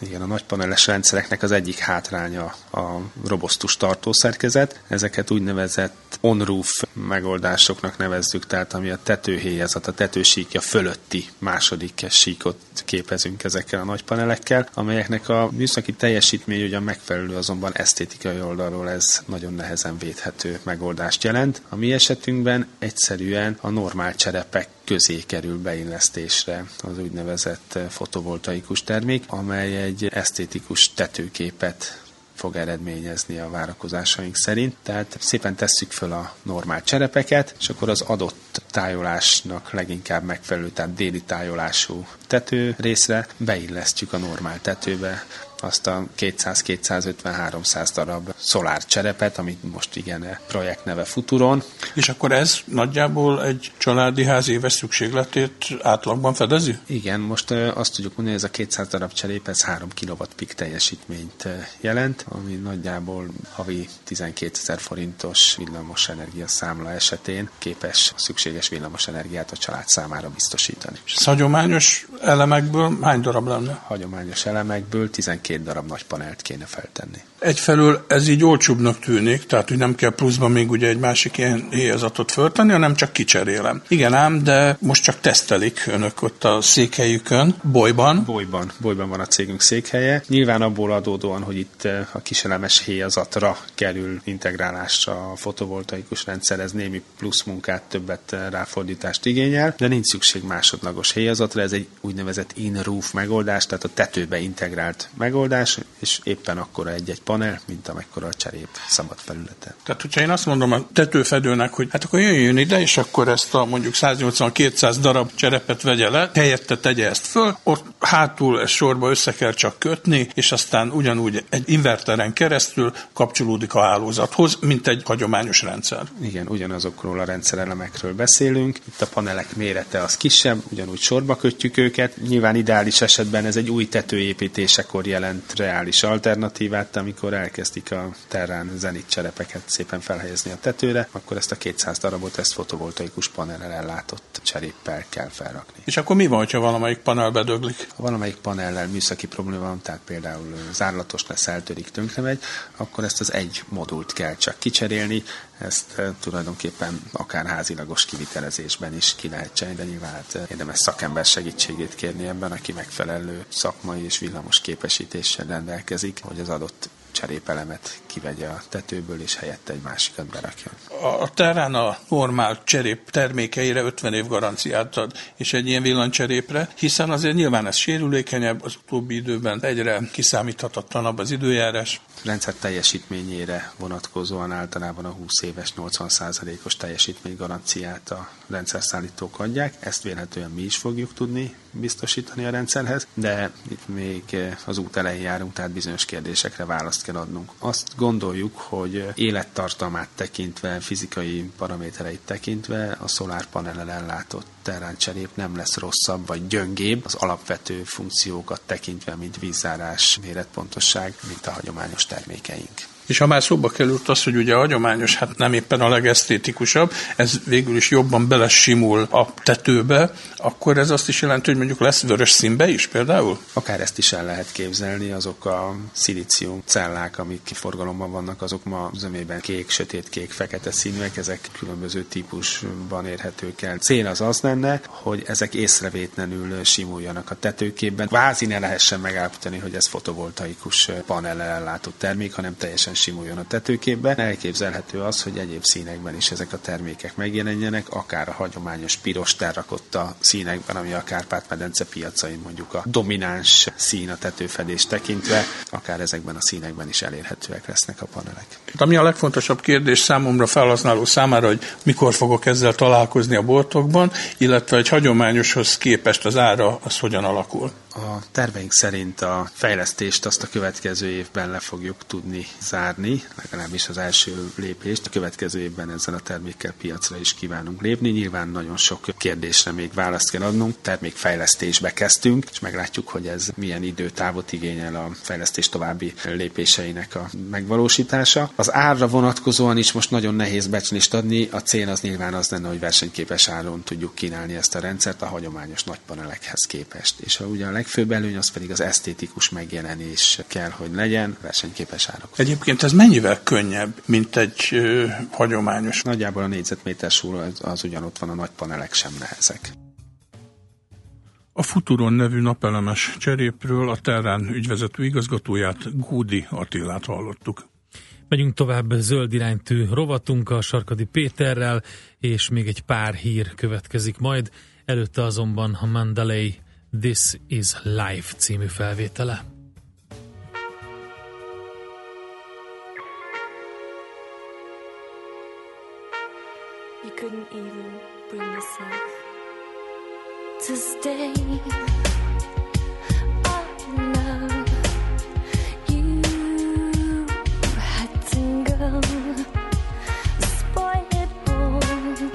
Igen, a nagypaneles rendszereknek az egyik hátránya a robosztus tartószerkezet. Ezeket úgynevezett on-roof megoldásoknak nevezzük, tehát ami a tetőhéjazat, a tetősíkja fölötti második síkot képezünk ezekkel a nagypanelekkel, amelyeknek a műszaki teljesítmény ugyan megfelelő, azonban esztétikai oldalról ez nagyon nehezen védhető megoldást jelent. A mi esetünkben egyszerűen a normál cserepek közé kerül beillesztésre az úgynevezett fotovoltaikus termék, amely egy esztétikus tetőképet fog eredményezni a várakozásaink szerint. Tehát szépen tesszük föl a normál cserepeket, és akkor az adott tájolásnak leginkább megfelelő, tehát déli tájolású tető részre beillesztjük a normál tetőbe azt a 200-250-300 darab szolárcserepet, amit most igen a projekt neve Futuron. És akkor ez nagyjából egy családi ház éves szükségletét átlagban fedezi? Igen, most azt tudjuk mondani, hogy ez a 200 darab cserép, ez 3 kilowatt-peak teljesítményt jelent, ami nagyjából havi 12.000 forintos villamos energia számla esetén képes szükséges villamos energiát a család számára biztosítani. És hagyományos elemekből hány darab lenne? Hagyományos elemekből 12 darab nagy panelt kéne feltenni. Egyfelől ez így olcsóbbnak tűnik, tehát hogy nem kell pluszban még ugye egy másik ilyen héjazatot föltenni, hanem csak kicserélem. Igen ám, de most csak tesztelik önök ott a székhelyükön, Bolyban. Bolyban van a cégünk székhelye. Nyilván abból adódóan, hogy itt a kiselemes héjazatra kerül integrálásra a fotovoltaikus rendszer, ez némi plusz munkát, többet ráfordítást igényel, de nincs szükség másodlagos héjazatra, ez egy úgynevezett in-roof megoldás, tehát a tetőbe integrált megoldás, és éppen akkora egy-egy panel, mint amekkora a cserép szabad felülete. Tehát, hogyha én azt mondom a tetőfedőnek, hogy hát akkor jöjjön ide, és akkor ezt a mondjuk 180-200 darab cserepet vegye le, helyette tegye ezt föl, ott hátul ezt sorba össze kell csak kötni, és aztán ugyanúgy egy inverteren keresztül kapcsolódik a hálózathoz, mint egy hagyományos rendszer. Igen, ugyanazokról a rendszerelemekről beszélünk. Itt a panelek mérete az kisebb, ugyanúgy sorba kötjük őket. Nyilván ideális esetben ez egy új tetőépítésekor jelent reális alternatívát, amikor elkezdik a Terrán zenit cserepeket szépen felhelyezni a tetőre, akkor ezt a 200 darabot ezt fotovoltaikus panellel ellátott cseréppel kell felrakni. És akkor mi van, ha valamelyik panel bedöglik? Ha valamelyik panellel műszaki probléma van, tehát például zárlatos lesz, eltörik, tönkremegy, akkor ezt az egy modult kell csak kicserélni, ezt tulajdonképpen akár házilagos kivitelezésben is ki lehet cserélni, de nyilván érdemes szakember segítségét kérni ebben, aki megfelelő szakmai és villamos képesítéssel rendelkezik, hogy az adott cserépelemet kivegye a tetőből, és helyette egy másikat berakjon. A Terrán a normál cserép termékeire 50 év garanciát ad, és egy ilyen villanycserépre, hiszen azért nyilván ez sérülékenyebb, az utóbbi időben egyre kiszámíthatatlanabb az időjárás. A rendszer teljesítményére vonatkozóan általában a 20 éves 80%-os teljesítménygaranciát a rendszerszállítók adják, ezt vélhetően mi is fogjuk tudni biztosítani a rendszerhez, de itt még az út elején járunk, tehát bizonyos kérdésekre választ kell adnunk. Azt gondoljuk, hogy élettartamát tekintve, fizikai paramétereit tekintve a szolárpanellel ellátott terráncserép nem lesz rosszabb vagy gyöngébb az alapvető funkciókat tekintve, mint vízzárás, méretpontosság, mint a hagyományos termékeink. És ha már szóba került az, hogy ugye a hagyományos, hát nem éppen a legesztétikusabb, ez végül is jobban belesimul a tetőbe, akkor ez azt is jelenti, hogy mondjuk lesz vörös színbe is például? Akár ezt is el lehet képzelni, azok a szilícium cellák, amik forgalomban vannak, azok ma zömében kék, sötétkék, fekete színűek, ezek különböző típusban érhetők el. Cél az lenne, hogy ezek észrevétlenül simuljanak a tetőképben. Kvázi ne lehessen megállapítani, hogy ez fotovoltaikus panellel ellátott termék, hanem teljesen simuljon a tetőképbe. Elképzelhető az, hogy egyéb színekben is ezek a termékek megjelenjenek, akár a hagyományos piros terrakotta színekben, ami a Kárpát-medence piacain mondjuk a domináns szín a tetőfedést tekintve, akár ezekben a színekben is elérhetőek lesznek a panelek. Ami a legfontosabb kérdés számomra, felhasználó számára, hogy mikor fogok ezzel találkozni a boltokban, illetve egy hagyományoshoz képest az ára az hogyan alakul? A terveink szerint a fejlesztést azt a következő évben le fogjuk tudni zárni, legalábbis az első lépést. A következő évben ezzel a termékkel piacra is kívánunk lépni. Nyilván nagyon sok kérdésre még választ kell adnunk. Termékfejlesztésbe kezdtünk, és meglátjuk, hogy ez milyen időtávot igényel a fejlesztés további lépéseinek a megvalósítása. Az árra vonatkozóan is most nagyon nehéz becslést adni. A cél az nyilván az lenne, hogy versenyképes áron tudjuk kínálni ezt a rendszert a hagyományos nagypanelekhez képest. És ugye a legfőbb előny az pedig az esztétikus megjelenés kell, hogy legyen, versenyképes árok. Egyébként ez mennyivel könnyebb, mint egy hagyományos? Nagyjából a négyzetméter súra az ugyanott van, a nagy panelek sem nehezek. A Futuron nevű napelemes cserépről a Terrán ügyvezető igazgatóját, Gódi Attilát hallottuk. Megyünk tovább zöld iránytű rovatunkkal, Sarkadi Péterrel, és még egy pár hír következik majd. Előtte azonban a Mandalay This is Life című felvétele. You couldn't even bring yourself to stay. Oh no, you had to go. Spoiled ball. Oh no.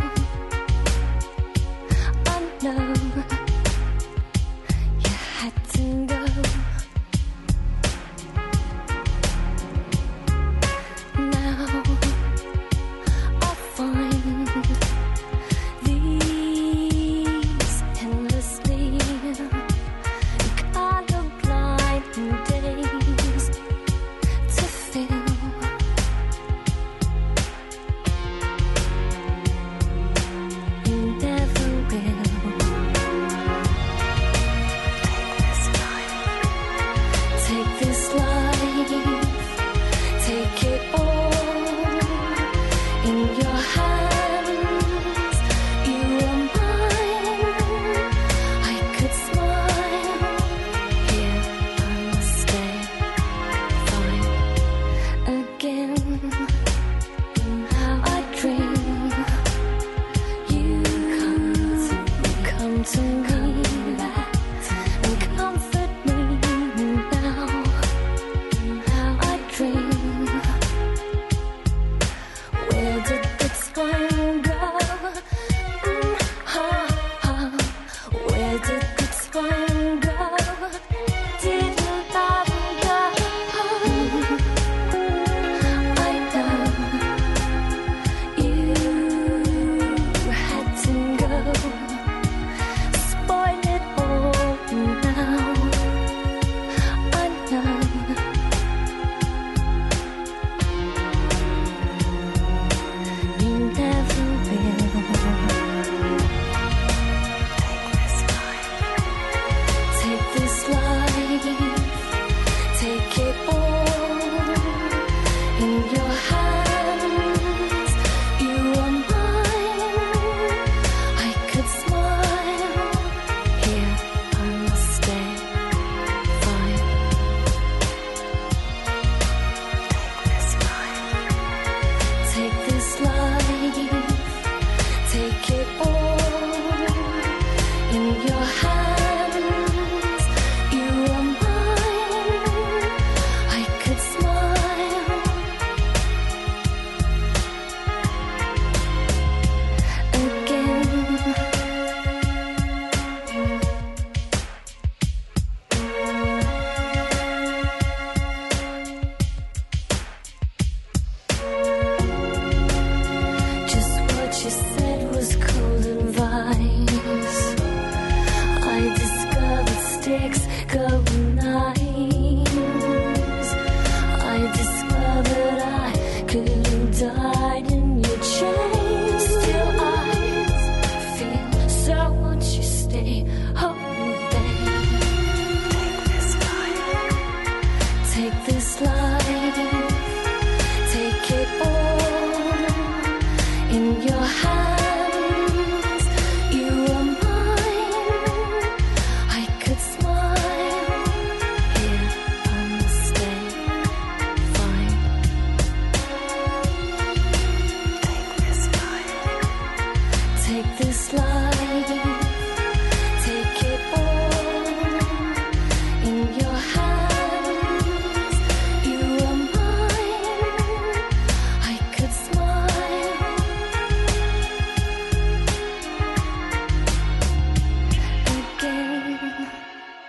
Take this life,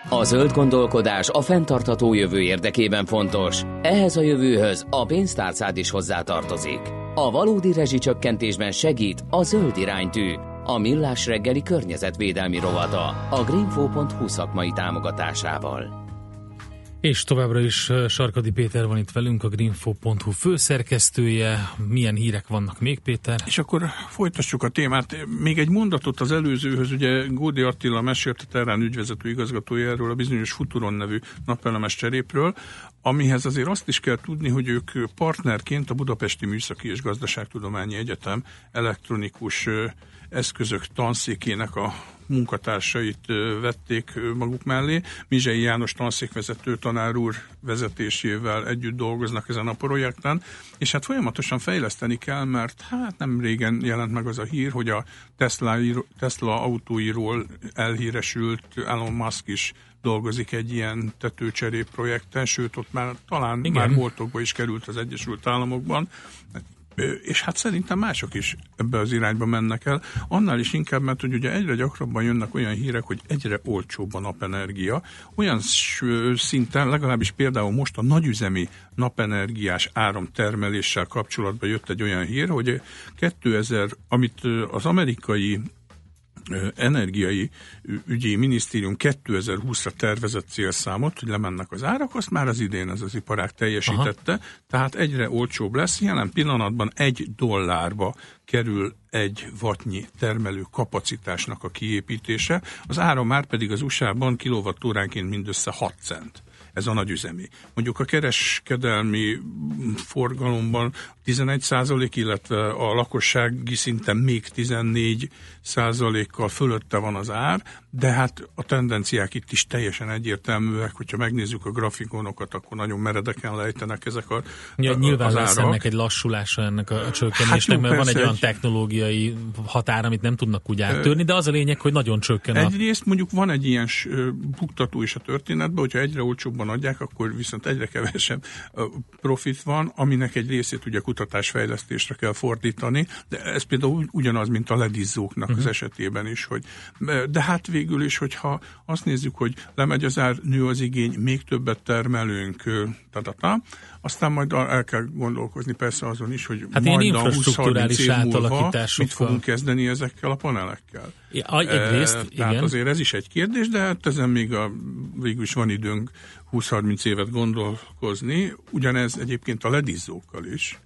A zöld gondolkodás a fenntartható jövő érdekében fontos. Ehhez a jövőhöz a pénztárcád is hozzátartozik. A valódi rezsicsökkentésben segít a zöld iránytű, a Millás reggeli környezetvédelmi rovata a greenfo.hu szakmai támogatásával. És továbbra is Sarkadi Péter van itt velünk, a greenfo.hu főszerkesztője. Milyen hírek vannak még, Péter? És akkor folytassuk a témát. Még egy mondatot az előzőhöz, ugye Gódi Attila mesélt, a Terrán ügyvezető igazgatója erről a bizonyos Futuron nevű napelemes cserépről, amihez azért azt is kell tudni, hogy ők partnerként a Budapesti Műszaki és Gazdaságtudományi Egyetem elektronikus eszközök tanszékének a munkatársait vették maguk mellé. Mizsei János tanszékvezető tanár úr vezetésével együtt dolgoznak ezen a projekten, és hát folyamatosan fejleszteni kell, mert hát nem régen jelent meg az a hír, hogy a Tesla autóiról elhíresült Elon Musk is dolgozik egy ilyen tetőcserép projekten, sőt ott már talán már boltokba is került az Egyesült Államokban, és hát szerintem mások is ebbe az irányba mennek el, annál is inkább, mert hogy ugye egyre gyakrabban jönnek olyan hírek, hogy egyre olcsóbb a napenergia, olyan szinten, legalábbis például most a nagyüzemi napenergiás áramtermeléssel kapcsolatban jött egy olyan hír, hogy amit az amerikai energiai ügyi minisztérium 2020-ra tervezett célszámot, hogy lemennek az árak, azt már az idén ez az iparág teljesítette, tehát egyre olcsóbb lesz, jelen pillanatban $1 kerül egy wattnyi termelő kapacitásnak a kiépítése, az ára már pedig az USA-ban kilovattóránként mindössze 6 cent. Ez a nagyüzemi. Mondjuk a kereskedelmi forgalomban 11%, illetve a lakossági szinten még 14%-kal fölötte van az ár, de hát a tendenciák itt is teljesen egyértelműek, hogyha megnézzük a grafikonokat, akkor nagyon meredeken lejtenek ezek az árak. Nyilván lesz ennek egy lassulása ennek a csökkenésnek, mert van egy olyan technológiai határ, amit nem tudnak úgy áttörni, de az a lényeg, hogy nagyon csökken. Egyrészt mondjuk van egy ilyen buktató is a történetben, hogyha egyre olcsóbban adják, akkor viszont egyre kevesebb profit van, aminek egy részét ugye kutatásfejlesztésre kell fordítani, de ez például ugyanaz, mint a ledizzóknak az esetében is, hogy de hát végül is, hogyha azt nézzük, hogy lemegy az ár, nő az igény, még többet termelünk, aztán majd el kell gondolkozni persze azon is, hogy hát majd a 20-30 év múlva mit fogunk kezdeni ezekkel a panelekkel. Tehát azért ez is egy kérdés, de hát ezen még végül is van időnk 20-30 évet gondolkozni, ugyanez egyébként a ledizzókkal is,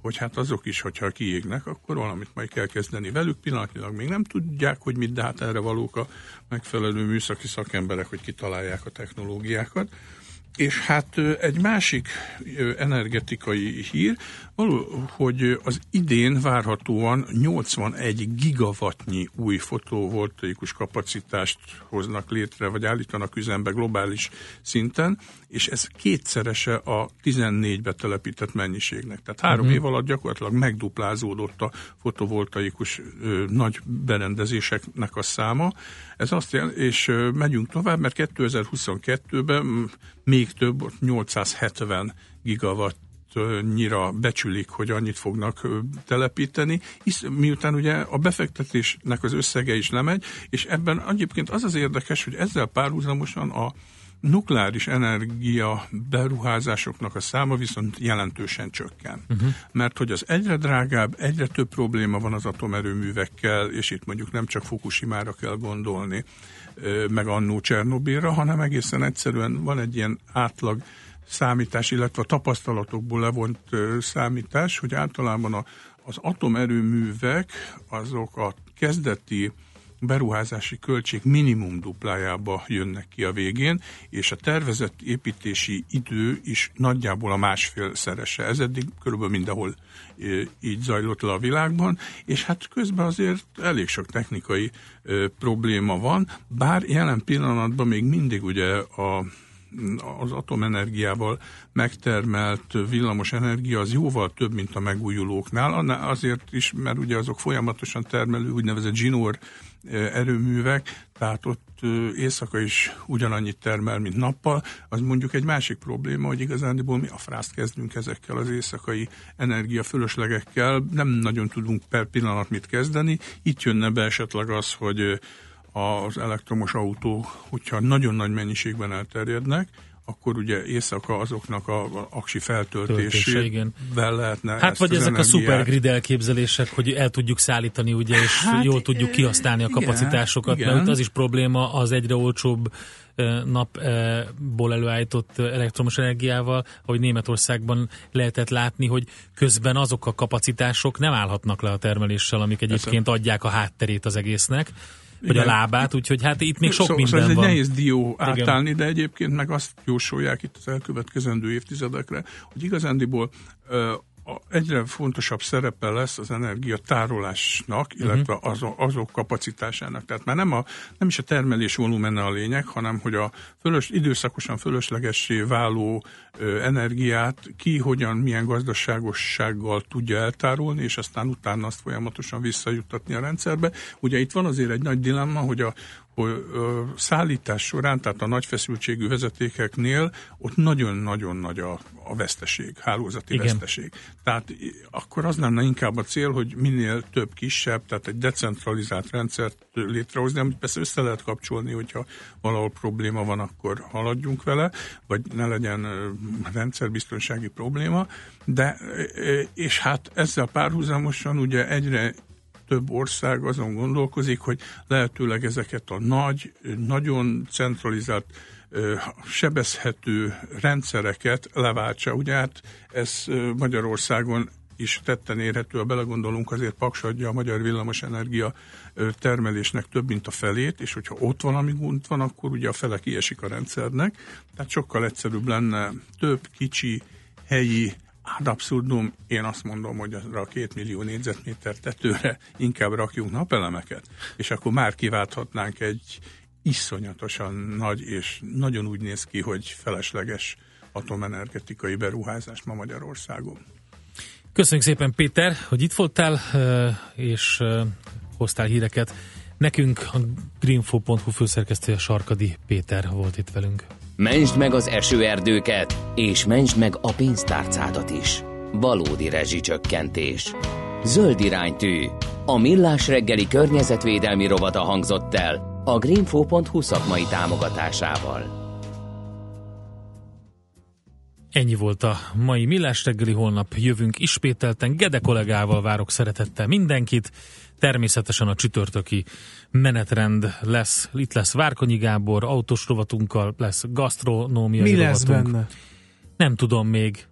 hogy hát azok is, hogyha kiégnek, akkor valamit majd kell kezdeni velük, pillanatilag még nem tudják, hogy mit, de hát erre valók a megfelelő műszaki szakemberek, hogy kitalálják a technológiákat. És hát egy másik energetikai hír, hogy az idén várhatóan 81 gigawattnyi új fotovoltaikus kapacitást hoznak létre, vagy állítanak üzembe globális szinten, és ez kétszerese a 14-be telepített mennyiségnek. Tehát 3 év alatt gyakorlatilag megduplázódott a fotovoltaikus nagy berendezéseknek a száma. Ez azt jelenti, és megyünk tovább, mert 2022-ben még több, 870 gigawatt nyira becsülik, hogy annyit fognak telepíteni, miután ugye a befektetésnek az összege is lemegy, és ebben egyébként az az érdekes, hogy ezzel párhuzamosan a nukleáris energia beruházásoknak a száma viszont jelentősen csökken. Mert hogy az egyre drágább, egyre több probléma van az atomerőművekkel, és itt mondjuk nem csak Fukushimára kell gondolni, meg annó Csernobilra, hanem egészen egyszerűen van egy ilyen átlag számítás, illetve a tapasztalatokból levont számítás, hogy általában az atomerőművek azok a kezdeti beruházási költség minimum duplájába jönnek ki a végén, és a tervezett építési idő is nagyjából a másfélszerese. Ez eddig körülbelül mindenhol így zajlott le a világban, és hát közben azért elég sok technikai probléma van, bár jelen pillanatban még mindig ugye a az atomenergiával megtermelt villamos energia az jóval több, mint a megújulóknál. Azért is, mert ugye azok folyamatosan termelő úgynevezett zsinór erőművek, tehát ott éjszaka is ugyanannyit termel, mint nappal. Az mondjuk egy másik probléma, hogy igazándiból mi a frászt kezdünk ezekkel az éjszakai energiafölöslegekkel, nem nagyon tudunk per pillanat mit kezdeni. Itt jönne be esetleg az, hogy az elektromos autók, hogyha nagyon nagy mennyiségben elterjednek, akkor ugye éjszaka azoknak a aksi feltöltésével lehetne. Hát vagy ezek a szupergrid elképzelések, hogy el tudjuk szállítani, ugye, és hát, jól tudjuk kihasználni a kapacitásokat, igen. Mert az is probléma az egyre olcsóbb napból előállított elektromos energiával, ahogy Németországban lehetett látni, hogy közben azok a kapacitások nem állhatnak le a termeléssel, amik egyébként adják a hátterét az egésznek. Vagy igen. A lábát, úgyhogy hát itt még sok minden van. Szóval ez egy nehéz dió átállni, igen. De egyébként meg azt jósolják itt az elkövetkezendő évtizedekre, hogy igazándiból egyre fontosabb szerepe lesz az energiatárolásnak, illetve azok kapacitásának. Tehát már nem is a termelés volumene a lényeg, hanem hogy a időszakosan fölöslegessé váló energiát ki, hogyan, milyen gazdaságossággal tudja eltárolni, és aztán utána azt folyamatosan visszajuttatni a rendszerbe. Ugye itt van azért egy nagy dilemma, hogy a szállítás során, tehát a nagy feszültségű vezetékeknél ott nagyon-nagyon nagy a veszteség, hálózati igen. veszteség. Tehát akkor az lenne inkább a cél, hogy minél több kisebb, tehát egy decentralizált rendszert létrehozni, amit persze össze lehet kapcsolni, hogyha valahol probléma van, akkor haladjunk vele, vagy ne legyen rendszerbiztonsági probléma, de és hát ezzel párhuzamosan ugye egyre több ország azon gondolkozik, hogy lehetőleg ezeket a nagy, nagyon centralizált, sebezhető rendszereket leváltsa. Ugye hát ez Magyarországon is tetten érhető, ha belegondolunk, azért Paks adja a magyar villamosenergia termelésnek több, mint a felét, és hogyha ott valami gond van, akkor ugye a fele kiesik a rendszernek. Tehát sokkal egyszerűbb lenne több kicsi, helyi, ad abszurdum, én azt mondom, hogy arra a 2 millió négyzetméter tetőre inkább rakjunk napelemeket, és akkor már kiválthatnánk egy iszonyatosan nagy, és nagyon úgy néz ki, hogy felesleges atomenergetikai beruházást ma Magyarországon. Köszönjük szépen, Péter, hogy itt voltál, és hoztál híreket. Nekünk a greenfo.hu főszerkesztője Sarkadi Péter volt itt velünk. Mentsd meg az esőerdőket, és mentsd meg a pénztárcádat is. Valódi rezsicsökkentés. Zöld iránytű. A millás reggeli környezetvédelmi rovata hangzott el a greenfo.hu szakmai támogatásával. Ennyi volt a mai millás reggeli, holnap jövünk ismételten. Gede kollégával várok szeretettel mindenkit. Természetesen a csütörtöki menetrend lesz. Itt lesz Várkonyi Gábor, autós rovatunkkal lesz gasztronómiai rovatunk. Mi lesz benne? Nem tudom még.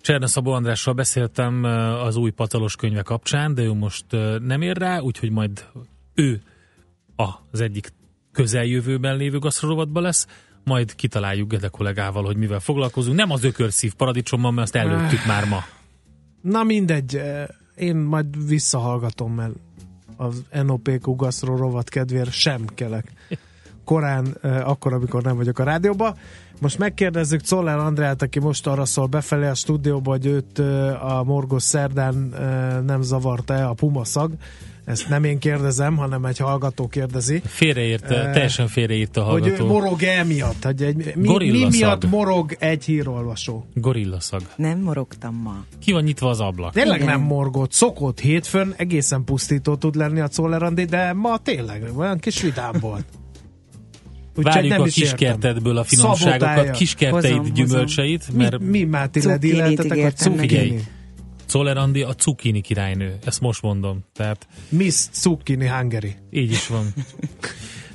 Cserne Szabó Andrással beszéltem az új patalos könyve kapcsán, de ő most nem ér rá, úgyhogy majd ő az egyik közeljövőben lévő gasztrorovatban lesz. Majd kitaláljuk Gede kollégával, hogy mivel foglalkozunk. Nem az ökörszív paradicsommal, mert azt előttük már ma. Na mindegy, én majd visszahallgatom, mert az NOPQ gasztró rovat kedvéért sem kelek korán, akkor, amikor nem vagyok a rádióban. Most megkérdezzük Szoller Andrát, aki most arra szól befelé a stúdióba, hogy őt a morgos szerdán nem zavarta-e a pumaszag. Ezt nem én kérdezem, hanem egy hallgató kérdezi. Félreírta, teljesen félreírta a hallgató. Hogy morog-e miatt? Hogy mi miatt morog egy hírolvasó? Gorillaszag. Nem morogtam ma. Ki van nyitva az ablak? Tényleg igen. Nem morgott. Szokott hétfőn, egészen pusztító tud lenni a Szoller Andi, de ma tényleg olyan kis vidám volt. Várjuk a kiskertedből a finomságokat, kiskerteid, gyümölcseit. Mert mi mátiled illetetek a cukini? Szoller Andi a cukini királynő, ezt most mondom. Tehát... Miss Cukini Hungary. Így is van.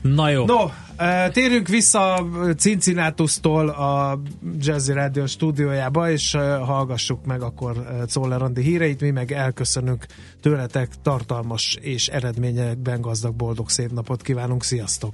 Na jó. No, térjünk vissza Cincinnatustól a Jazzy Rádió stúdiójába, és hallgassuk meg akkor Szoller Andi híreit, mi meg elköszönünk tőletek, tartalmas és eredményekben gazdag, boldog, szép napot kívánunk, sziasztok!